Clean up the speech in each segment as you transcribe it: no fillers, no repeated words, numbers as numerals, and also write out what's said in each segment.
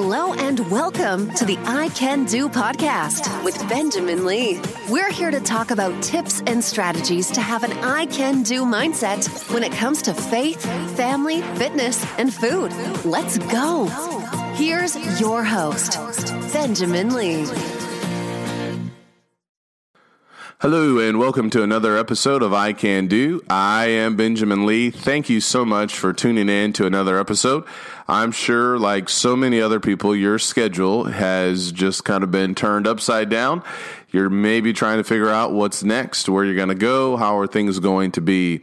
Hello and welcome to the I Can Do podcast with Benjamin Lee. We're here to talk about tips and strategies to have an I Can Do mindset when it comes to faith, family, fitness, and food. Let's go. Here's your host, Benjamin Lee. Hello and welcome to another episode of I Can Do. I am Benjamin Lee. Thank you so much for tuning in to another episode. I'm sure, like so many other people, your schedule has just kind of been turned upside down. You're maybe trying to figure out what's next, where you're going to go, how are things going to be.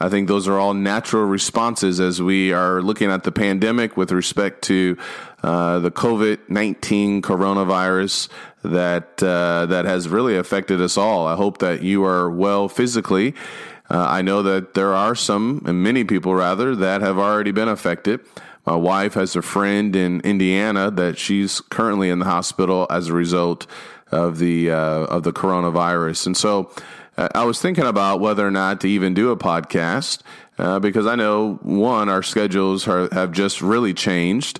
I think those are all natural responses as we are looking at the pandemic with respect to the COVID-19 coronavirus that has really affected us all. I hope that you are well physically. I know that there are many people that have already been affected. My wife has a friend in Indiana that she's currently in the hospital as a result of the coronavirus. And so I was thinking about whether or not to even do a podcast because I know, one, our schedules have just really changed.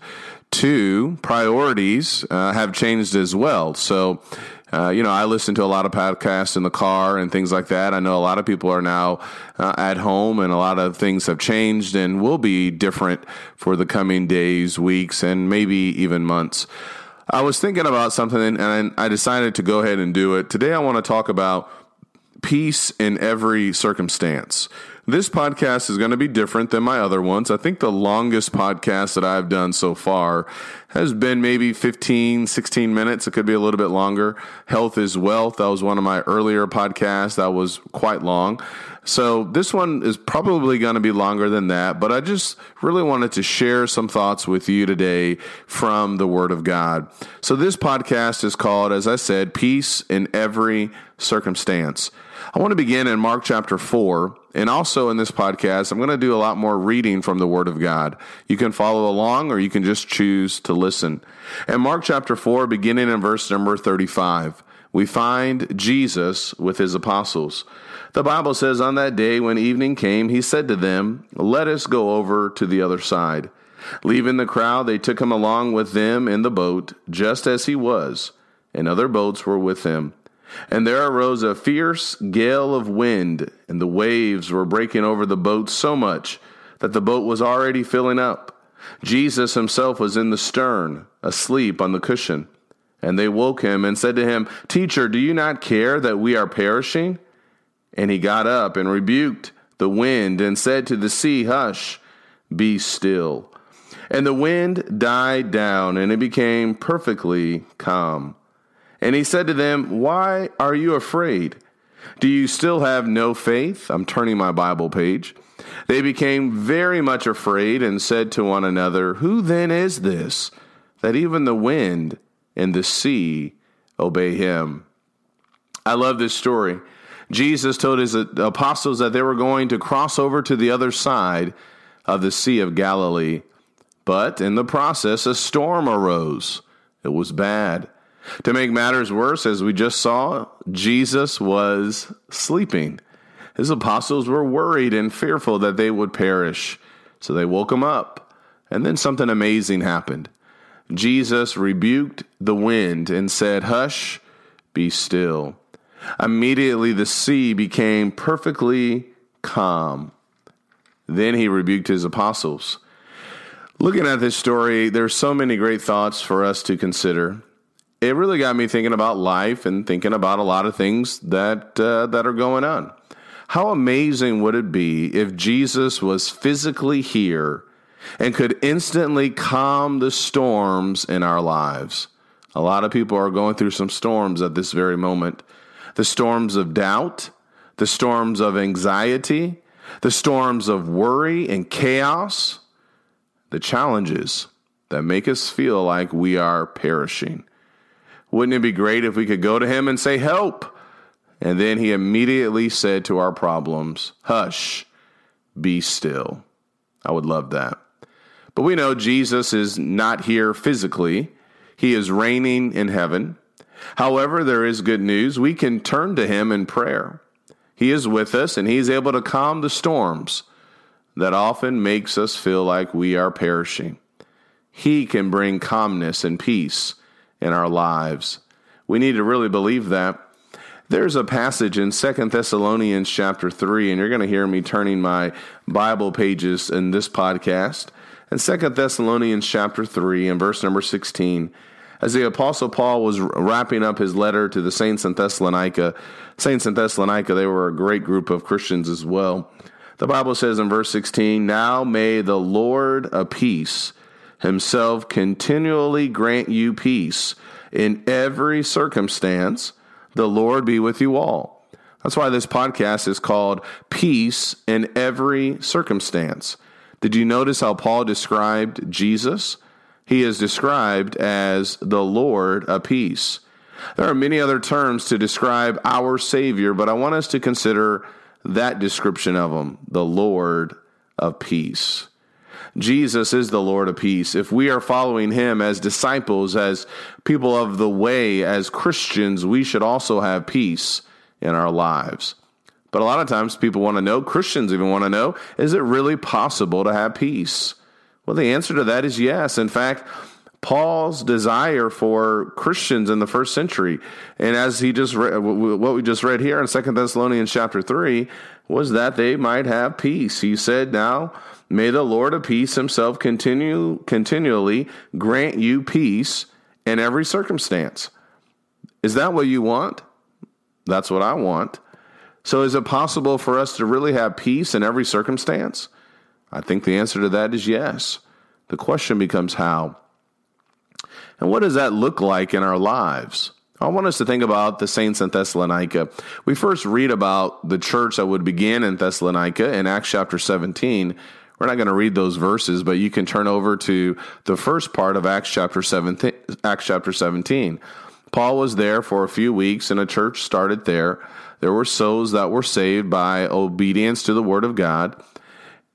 Two, priorities have changed as well. So, I listen to a lot of podcasts in the car and things like that. I know a lot of people are now at home and a lot of things have changed and will be different for the coming days, weeks, and maybe even months. I was thinking about something and I decided to go ahead and do it. Today I want to talk about peace in every circumstance. This podcast is going to be different than my other ones. I think the longest podcast that I've done so far has been maybe 15, 16 minutes. It could be a little bit longer. Health is Wealth. That was one of my earlier podcasts. That was quite long. So this one is probably going to be longer than that, but I just really wanted to share some thoughts with you today from the Word of God. So this podcast is called, as I said, Peace in Every Circumstance. I want to begin in Mark chapter 4, and also in this podcast, I'm going to do a lot more reading from the Word of God. You can follow along, or you can just choose to listen. In Mark chapter 4, beginning in verse number 35, we find Jesus with his apostles. The Bible says, "On that day when evening came, he said to them, 'Let us go over to the other side.' Leaving the crowd, they took him along with them in the boat, just as he was, and other boats were with him. And there arose a fierce gale of wind, and the waves were breaking over the boat so much that the boat was already filling up. Jesus himself was in the stern, asleep on the cushion. And they woke him and said to him, 'Teacher, do you not care that we are perishing?' And he got up and rebuked the wind and said to the sea, 'Hush, be still.' And the wind died down, and it became perfectly calm. And he said to them, 'Why are you afraid? Do you still have no faith?'" I'm turning my Bible page. "They became very much afraid and said to one another, 'Who then is this, that even the wind and the sea obey him?'" I love this story. Jesus told his apostles that they were going to cross over to the other side of the Sea of Galilee. But in the process, a storm arose. It was bad. To make matters worse, as we just saw, Jesus was sleeping. His apostles were worried and fearful that they would perish. So they woke him up, and then something amazing happened. Jesus rebuked the wind and said, "Hush, be still." Immediately the sea became perfectly calm. Then he rebuked his apostles. Looking at this story, there's so many great thoughts for us to consider. It really got me thinking about life and thinking about a lot of things that are going on. How amazing would it be if Jesus was physically here and could instantly calm the storms in our lives? A lot of people are going through some storms at this very moment. The storms of doubt, the storms of anxiety, the storms of worry and chaos, the challenges that make us feel like we are perishing. Wouldn't it be great if we could go to him and say, "Help"? And then he immediately said to our problems, "Hush, be still." I would love that. But we know Jesus is not here physically. He is reigning in heaven. However, there is good news. We can turn to him in prayer. He is with us and he's able to calm the storms that often makes us feel like we are perishing. He can bring calmness and peace in our lives. We need to really believe that. There's a passage in 2 Thessalonians chapter 3, and you're going to hear me turning my Bible pages in this podcast. In 2 Thessalonians chapter 3 and verse number 16, as the Apostle Paul was wrapping up his letter to the saints in Thessalonica, they were a great group of Christians as well. The Bible says in verse 16, "Now may the Lord of peace himself continually grant you peace in every circumstance. The Lord be with you all." That's why this podcast is called Peace in Every Circumstance. Did you notice how Paul described Jesus? He is described as the Lord of peace. There are many other terms to describe our Savior, but I want us to consider that description of him, the Lord of peace. Jesus is the Lord of peace. If we are following him as disciples, as people of the way, as Christians, we should also have peace in our lives. But a lot of times people want to know, Christians even want to know, is it really possible to have peace? Well, the answer to that is yes. In fact, Paul's desire for Christians in the first century, and as he just read, what we just read here in 2 Thessalonians chapter 3, was that they might have peace. He said, "Now may the Lord of peace himself continually grant you peace in every circumstance." Is that what you want? That's what I want. So is it possible for us to really have peace in every circumstance? I think the answer to that is yes. The question becomes how. And what does that look like in our lives? I want us to think about the saints in Thessalonica. We first read about the church that would begin in Thessalonica in Acts chapter 17. We're not going to read those verses, but you can turn over to the first part of Acts chapter 17. Paul was there for a few weeks, and a church started there. There were souls that were saved by obedience to the word of God.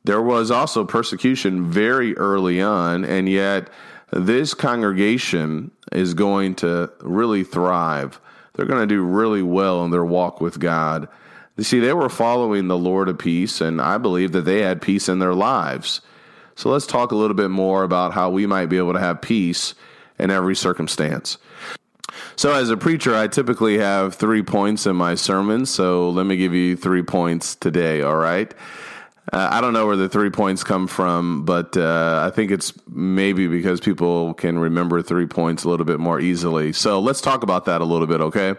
There was also persecution very early on, and yet this congregation is going to really thrive. They're going to do really well in their walk with God. You see, they were following the Lord of peace, and I believe that they had peace in their lives. So let's talk a little bit more about how we might be able to have peace in every circumstance. So as a preacher, I typically have 3 points in my sermon, so let me give you 3 points today, all right? I don't know where the 3 points come from, but I think it's maybe because people can remember 3 points a little bit more easily. So let's talk about that a little bit, okay?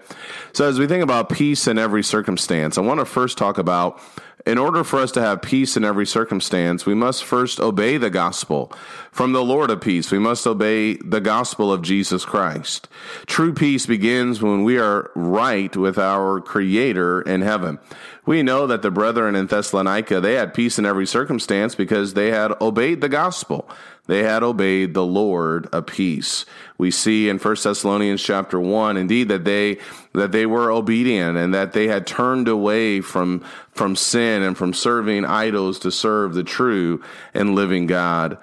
So as we think about peace in every circumstance, I want to first talk about, in order for us to have peace in every circumstance, we must first obey the gospel from the Lord of peace. We must obey the gospel of Jesus Christ. True peace begins when we are right with our Creator in heaven. We know that the brethren in Thessalonica, they had peace in every circumstance because they had obeyed the gospel. They had obeyed the Lord of peace. We see in 1 Thessalonians chapter 1, indeed, that they were obedient and that they had turned away from sin and from serving idols to serve the true and living God.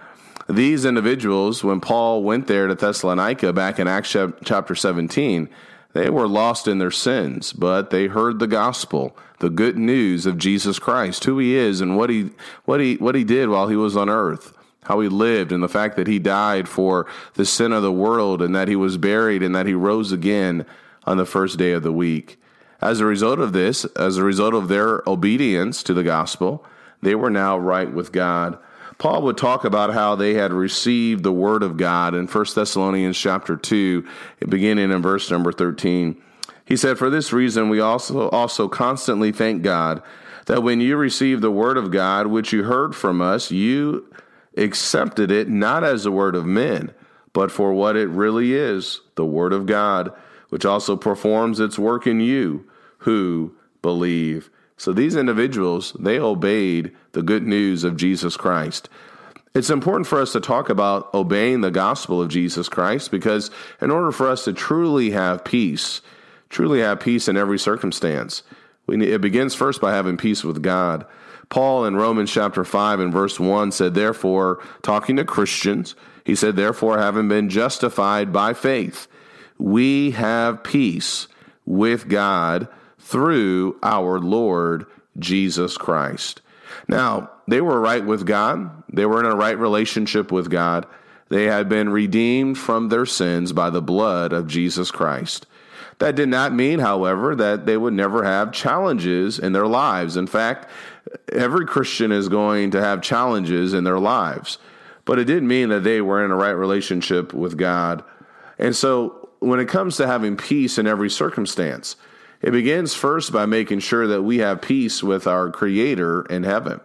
These individuals, when Paul went there to Thessalonica back in Acts chapter 17, they were lost in their sins, but they heard the gospel, the good news of Jesus Christ, who he is and what he did while he was on earth, how he lived, and the fact that he died for the sin of the world, and that he was buried, and that he rose again on the first day of the week. As a result of this, as a result of their obedience to the gospel, they were now right with God. Paul would talk about how they had received the word of God in 1 Thessalonians chapter 2, beginning in verse number 13. He said, "For this reason, we also constantly thank God that when you received the word of God, which you heard from us, you accepted it not as the word of men, but for what it really is, the word of God, which also performs its work in you who believe." So these individuals, they obeyed the good news of Jesus Christ. It's important for us to talk about obeying the gospel of Jesus Christ, because in order for us to truly have peace in every circumstance, it begins first by having peace with God. Paul in Romans chapter 5 and verse 1 said, therefore, talking to Christians, he said, therefore, having been justified by faith, we have peace with God through our Lord Jesus Christ. Now, they were right with God. They were in a right relationship with God. They had been redeemed from their sins by the blood of Jesus Christ. That did not mean, however, that they would never have challenges in their lives. In fact, every Christian is going to have challenges in their lives. But it didn't mean that they were in a right relationship with God. And so when it comes to having peace in every circumstance, it begins first by making sure that we have peace with our Creator in heaven.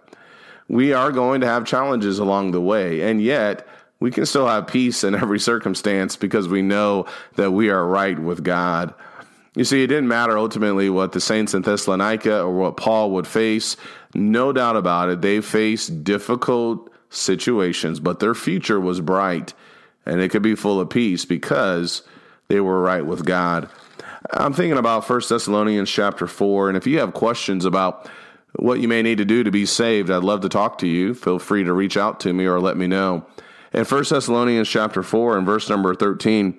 We are going to have challenges along the way, and yet we can still have peace in every circumstance because we know that we are right with God. You see, it didn't matter ultimately what the saints in Thessalonica or what Paul would face. No doubt about it, they faced difficult situations, but their future was bright, and it could be full of peace because they were right with God. I'm thinking about 1 Thessalonians chapter 4, and if you have questions about what you may need to do to be saved, I'd love to talk to you. Feel free to reach out to me or let me know. In 1 Thessalonians chapter 4 and verse number 13,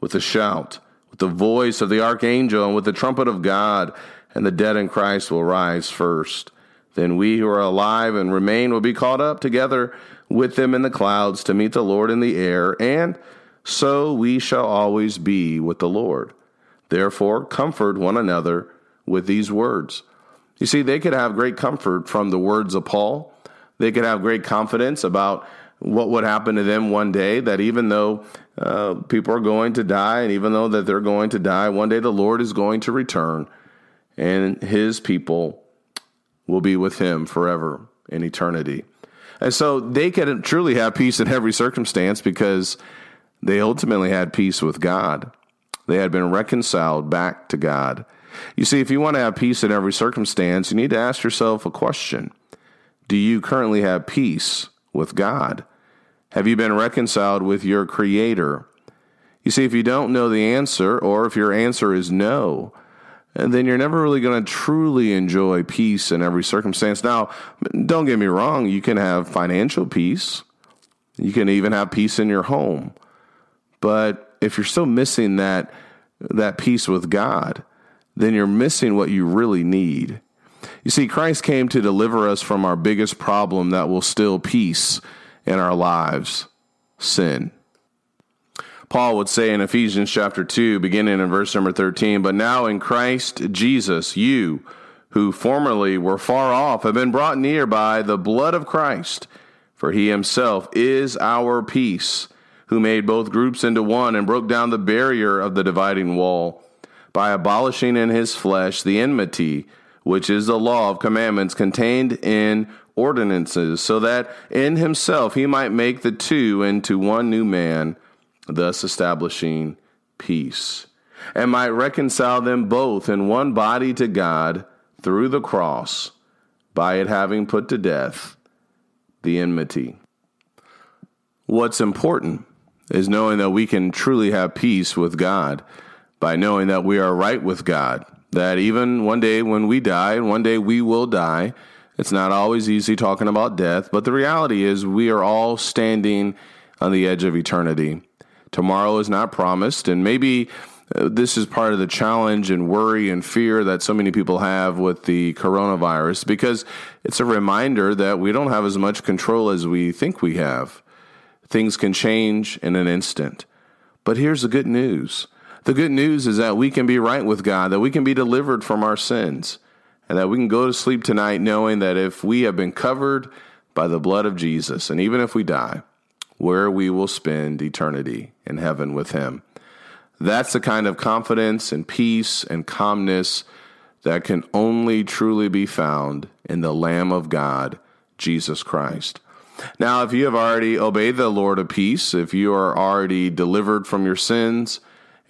with a shout, with the voice of the archangel, and with the trumpet of God, and the dead in Christ will rise first. Then we who are alive and remain will be caught up together with them in the clouds to meet the Lord in the air, and so we shall always be with the Lord. Therefore, comfort one another with these words." You see, they could have great comfort from the words of Paul. They could have great confidence about what would happen to them one day, that even though people are going to die, and even though that they're going to die, one day the Lord is going to return, and his people will be with him forever in eternity. And so they could truly have peace in every circumstance because they ultimately had peace with God. They had been reconciled back to God. You see, if you want to have peace in every circumstance, you need to ask yourself a question. Do you currently have peace with God? Have you been reconciled with your Creator? You see, if you don't know the answer, or if your answer is no, then you're never really going to truly enjoy peace in every circumstance. Now, don't get me wrong, you can have financial peace. You can even have peace in your home. But if you're still missing that peace with God, then you're missing what you really need. You see, Christ came to deliver us from our biggest problem that will steal peace in our lives, sin. Paul would say in Ephesians chapter 2, beginning in verse number 13, "But now in Christ Jesus, you who formerly were far off have been brought near by the blood of Christ, for he himself is our peace, who made both groups into one and broke down the barrier of the dividing wall by abolishing in his flesh the enmity, which is the law of commandments contained in ordinances, so that in himself he might make the two into one new man, thus establishing peace, and might reconcile them both in one body to God through the cross, by it having put to death the enmity." What's important is knowing that we can truly have peace with God by knowing that we are right with God, that even one day when we die, and one day we will die, it's not always easy talking about death, but the reality is we are all standing on the edge of eternity. Tomorrow is not promised, and maybe this is part of the challenge and worry and fear that so many people have with the coronavirus, because it's a reminder that we don't have as much control as we think we have. Things can change in an instant. But here's the good news. The good news is that we can be right with God, that we can be delivered from our sins, and that we can go to sleep tonight knowing that if we have been covered by the blood of Jesus, and even if we die, where we will spend eternity in heaven with him. That's the kind of confidence and peace and calmness that can only truly be found in the Lamb of God, Jesus Christ. Now, if you have already obeyed the Lord of peace, if you are already delivered from your sins,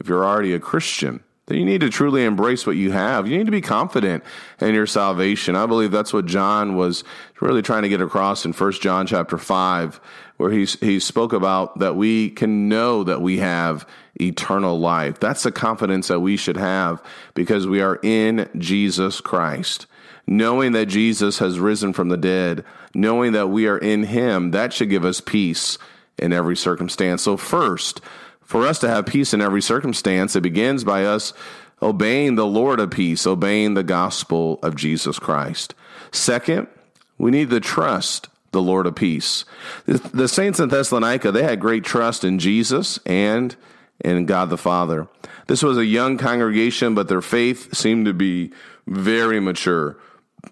if you're already a Christian, That you need to truly embrace what you have. You need to be confident in your salvation. I believe that's what John was really trying to get across in 1 John chapter 5, where he spoke about that we can know that we have eternal life. That's the confidence that we should have because we are in Jesus Christ. Knowing that Jesus has risen from the dead, knowing that we are in him, that should give us peace in every circumstance. So first, for us to have peace in every circumstance, it begins by us obeying the Lord of peace, obeying the gospel of Jesus Christ. Second, we need to trust the Lord of peace. The saints in Thessalonica, they had great trust in Jesus and in God the Father. This was a young congregation, but their faith seemed to be very mature.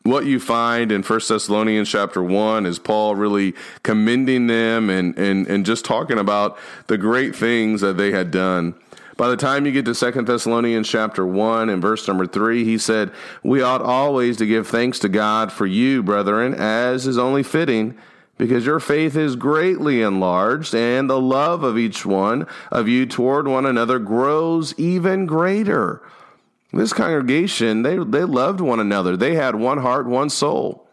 What you find in 1 Thessalonians chapter 1 is Paul really commending them and just talking about the great things that they had done. By the time you get to 2 Thessalonians chapter 1 and verse number 3, he said, "We ought always to give thanks to God for you, brethren, as is only fitting, because your faith is greatly enlarged, and the love of each one of you toward one another grows even greater." This congregation, they loved one another. They had one heart, one soul.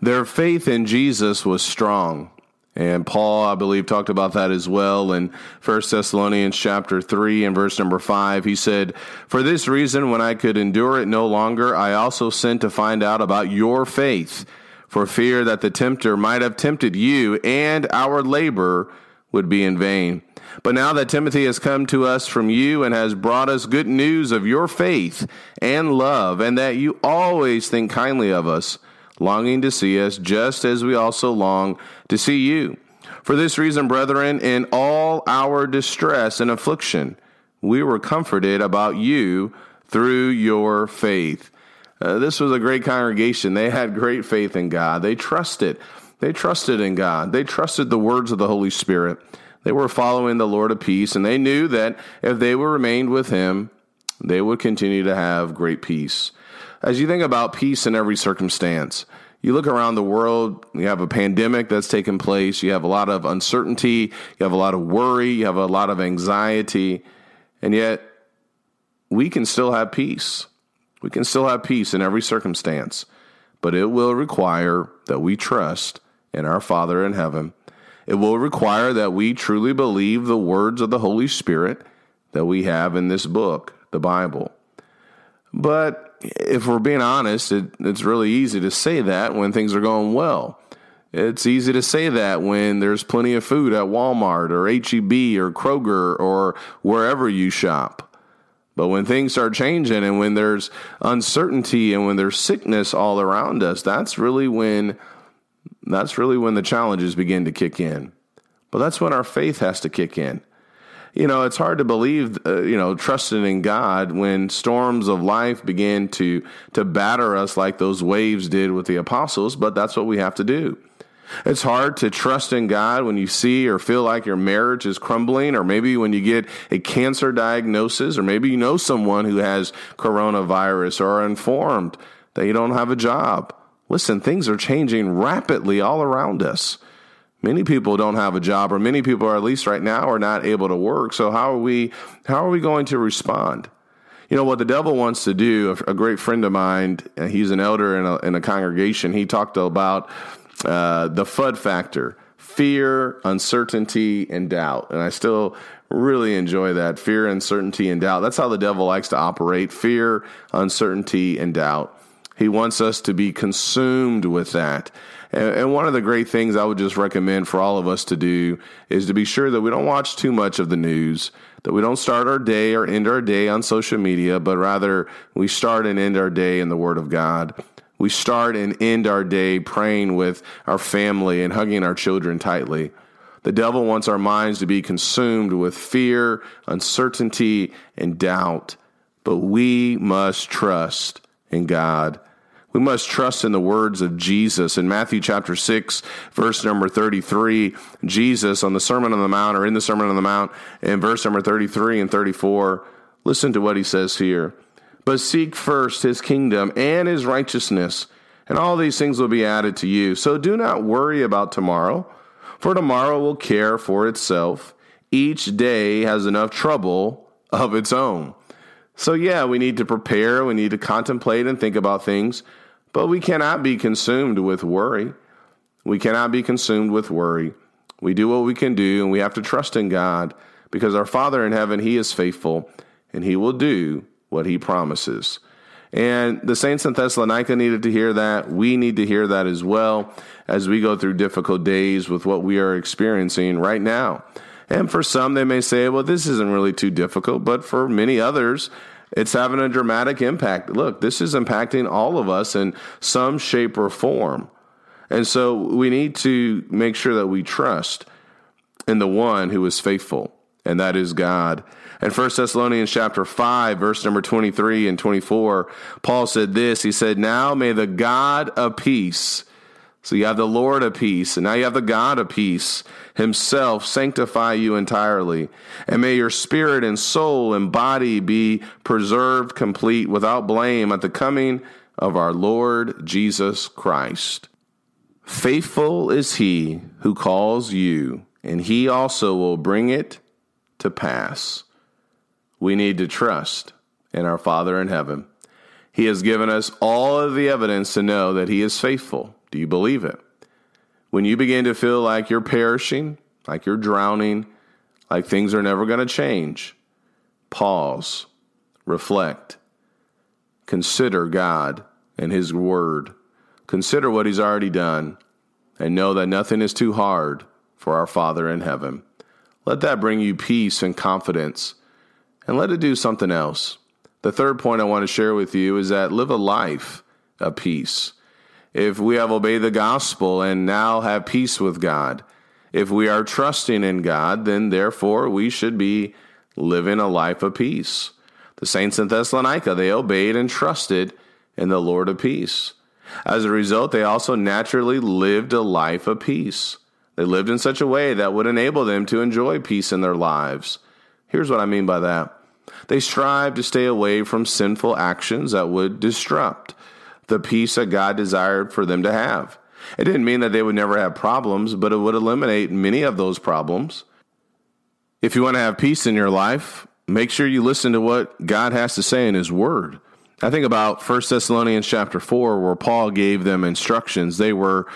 Their faith in Jesus was strong. And Paul, I believe, talked about that as well in 1 Thessalonians chapter 3 and verse number 5. He said, "For this reason, when I could endure it no longer, I also sent to find out about your faith, for fear that the tempter might have tempted you, and our labor would be in vain. But now that Timothy has come to us from you and has brought us good news of your faith and love, and that you always think kindly of us, longing to see us just as we also long to see you. For this reason, brethren, in all our distress and affliction, we were comforted about you through your faith." This was a great congregation. They had great faith in God. They trusted in God. They trusted the words of the Holy Spirit. They were following the Lord of peace, and they knew that if they remained with him, they would continue to have great peace. As you think about peace in every circumstance, you look around the world, you have a pandemic that's taken place, you have a lot of uncertainty, you have a lot of worry, you have a lot of anxiety, and yet we can still have peace. We can still have peace in every circumstance, but it will require that we trust in our Father in heaven. It will require that we truly believe the words of the Holy Spirit that we have in this book, the Bible. But if we're being honest, it's really easy to say that when things are going well. It's easy to say that when there's plenty of food at Walmart or H-E-B or Kroger or wherever you shop. But when things start changing and when there's uncertainty and when there's sickness all around us, that's really when the challenges begin to kick in. But that's when our faith has to kick in. You know, it's hard to believe, trusting in God when storms of life begin to batter us like those waves did with the apostles, but that's what we have to do. It's hard to trust in God when you see or feel like your marriage is crumbling, or maybe when you get a cancer diagnosis, or maybe you know someone who has coronavirus or are informed that you don't have a job. Listen, things are changing rapidly all around us. Many people don't have a job, or many people, at least right now, are not able to work. So how are we going to respond? You know, what the devil wants to do, a great friend of mine, he's an elder in a congregation, he talked about the FUD factor: fear, uncertainty, and doubt. And I still really enjoy that, fear, uncertainty, and doubt. That's how the devil likes to operate: fear, uncertainty, and doubt. He wants us to be consumed with that. And one of the great things I would just recommend for all of us to do is to be sure that we don't watch too much of the news, that we don't start our day or end our day on social media, but rather we start and end our day in the Word of God. We start and end our day praying with our family and hugging our children tightly. The devil wants our minds to be consumed with fear, uncertainty, and doubt, but we must trust in God. We must trust in the words of Jesus. In Matthew chapter 6, verse number 33, Jesus on the Sermon on the Mount, or in the Sermon on the Mount, in verse number 33 and 34, listen to what he says here. "But seek first his kingdom and his righteousness, and all these things will be added to you. So do not worry about tomorrow, for tomorrow will care for itself. Each day has enough trouble of its own." So yeah, we need to prepare, we need to contemplate and think about things, but we cannot be consumed with worry. We cannot be consumed with worry. We do what we can do, and we have to trust in God, because our Father in heaven, He is faithful, and He will do what He promises. And the saints in Thessalonica needed to hear that. We need to hear that as well as we go through difficult days with what we are experiencing right now. And for some, they may say, well, this isn't really too difficult. But for many others, it's having a dramatic impact. Look, this is impacting all of us in some shape or form. And so we need to make sure that we trust in the one who is faithful, and that is God. In 1 Thessalonians chapter 5, verse number 23 and 24, Paul said this. He said, now may the God of peace. So you have the Lord of peace, and now you have the God of peace himself sanctify you entirely. And may your spirit and soul and body be preserved complete without blame at the coming of our Lord Jesus Christ. Faithful is he who calls you, and he also will bring it to pass. We need to trust in our Father in heaven. He has given us all of the evidence to know that he is faithful. Do you believe it? When you begin to feel like you're perishing, like you're drowning, like things are never going to change, pause, reflect, consider God and his word. Consider what he's already done, and know that nothing is too hard for our Father in heaven. Let that bring you peace and confidence, and let it do something else. The third point I want to share with you is that live a life of peace. If we have obeyed the gospel and now have peace with God, if we are trusting in God, then therefore we should be living a life of peace. The saints in Thessalonica, they obeyed and trusted in the Lord of peace. As a result, they also naturally lived a life of peace. They lived in such a way that would enable them to enjoy peace in their lives. Here's what I mean by that. They strived to stay away from sinful actions that would disrupt the peace that God desired for them to have. It didn't mean that they would never have problems, but it would eliminate many of those problems. If you want to have peace in your life, make sure you listen to what God has to say in his word. I think about 1 Thessalonians chapter 4, where Paul gave them instructions. They were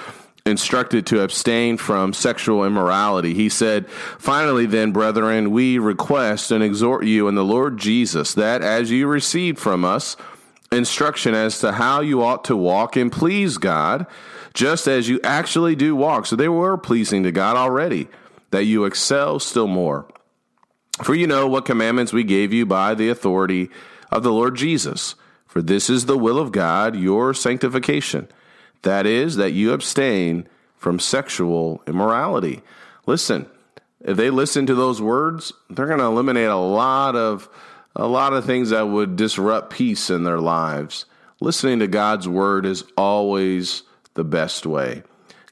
instructed to abstain from sexual immorality. He said, finally then, brethren, we request and exhort you in the Lord Jesus that as you received from us instruction as to how you ought to walk and please God, just as you actually do walk. So they were pleasing to God already, that you excel still more. For you know what commandments we gave you by the authority of the Lord Jesus. For this is the will of God, your sanctification, that is, that you abstain from sexual immorality. Listen, if they listen to those words, they're going to eliminate a lot of things that would disrupt peace in their lives. Listening to God's word is always the best way.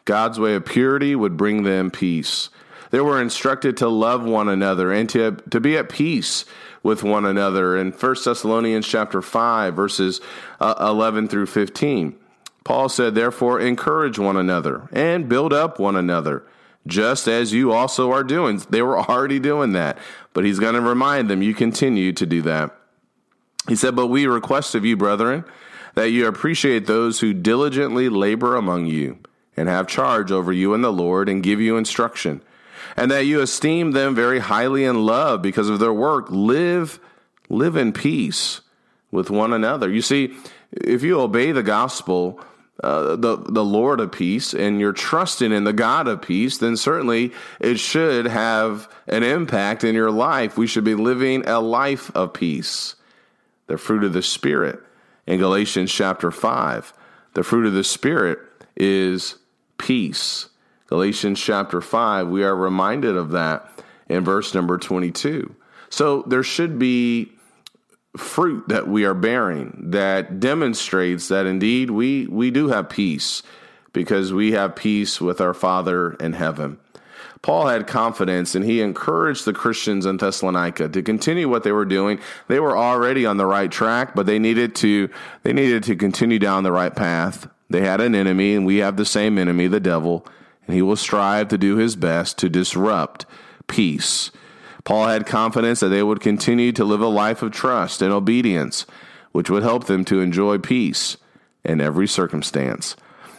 God's way of purity would bring them peace. They were instructed to love one another and to be at peace with one another. In 1 Thessalonians chapter 5, verses 11 through 15, Paul said, therefore, encourage one another and build up one another, just as you also are doing. They were already doing that, but he's going to remind them, you continue to do that. He said, but we request of you, brethren, that you appreciate those who diligently labor among you and have charge over you in the Lord and give you instruction, and that you esteem them very highly in love because of their work. Live in peace with one another. You see, if you obey the gospel, the Lord of peace, and you're trusting in the God of peace, then certainly it should have an impact in your life. We should be living a life of peace. The fruit of the Spirit in Galatians chapter 5, the fruit of the Spirit is peace. Galatians chapter 5, we are reminded of that in verse number 22. So there should be fruit that we are bearing that demonstrates that indeed we do have peace, because we have peace with our Father in heaven. Paul had confidence, and he encouraged the Christians in Thessalonica to continue what they were doing. They were already on the right track, but they needed to continue down the right path. They had an enemy, and we have the same enemy, the devil. And he will strive to do his best to disrupt peace. Paul had confidence that they would continue to live a life of trust and obedience, which would help them to enjoy peace in every circumstance.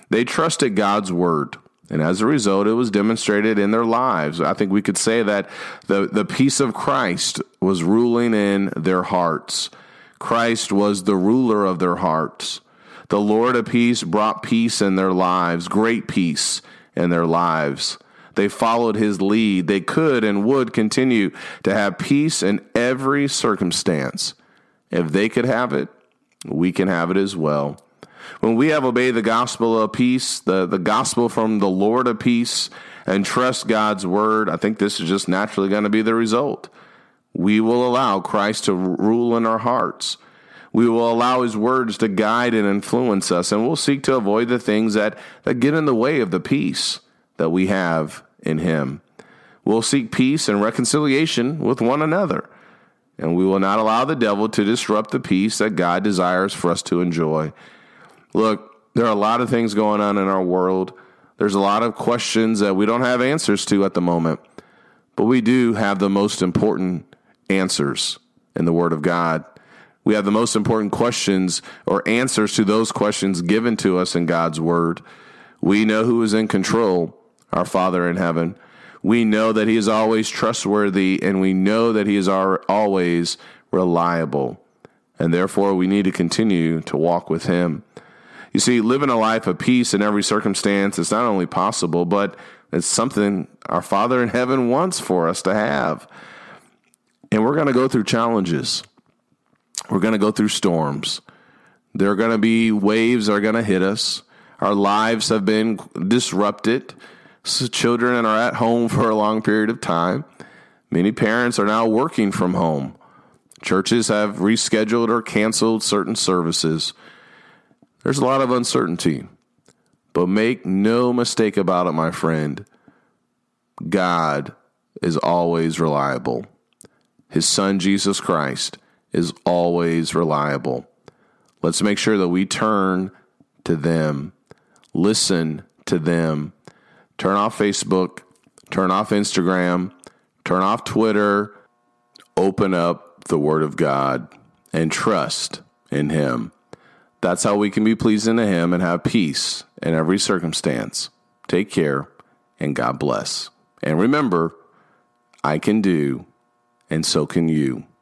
They trusted God's word, and as a result, it was demonstrated in their lives. I think we could say that the peace of Christ was ruling in their hearts. Christ was the ruler of their hearts. The Lord of peace brought peace in their lives, great peace in their lives. They followed his lead. They could and would continue to have peace in every circumstance. If they could have it, we can have it as well. When we have obeyed the gospel of peace, the gospel from the Lord of peace, and trust God's word, I think this is just naturally going to be the result. We will allow Christ to rule in our hearts. We will allow his words to guide and influence us, and we'll seek to avoid the things that get in the way of the peace that we have in him. We'll seek peace and reconciliation with one another, and we will not allow the devil to disrupt the peace that God desires for us to enjoy. Look, there are a lot of things going on in our world. There's a lot of questions that we don't have answers to at the moment, but we do have the most important answers in the Word of God. We have the most important questions or answers to those questions given to us in God's word. We know who is in control, our Father in heaven. We know that he is always trustworthy, and we know that he is always reliable. And therefore, we need to continue to walk with him. You see, living a life of peace in every circumstance is not only possible, but it's something our Father in heaven wants for us to have. And we're going to go through challenges. We're going to go through storms. There are going to be waves that are going to hit us. Our lives have been disrupted. So children are at home for a long period of time. Many parents are now working from home. Churches have rescheduled or canceled certain services. There's a lot of uncertainty. But make no mistake about it, my friend. God is always reliable. His Son, Jesus Christ, is always reliable. Let's make sure that we turn to them, listen to them, turn off Facebook, turn off Instagram, turn off Twitter, open up the Word of God and trust in him. That's how we can be pleasing to him and have peace in every circumstance. Take care and God bless. And remember, I can do and so can you.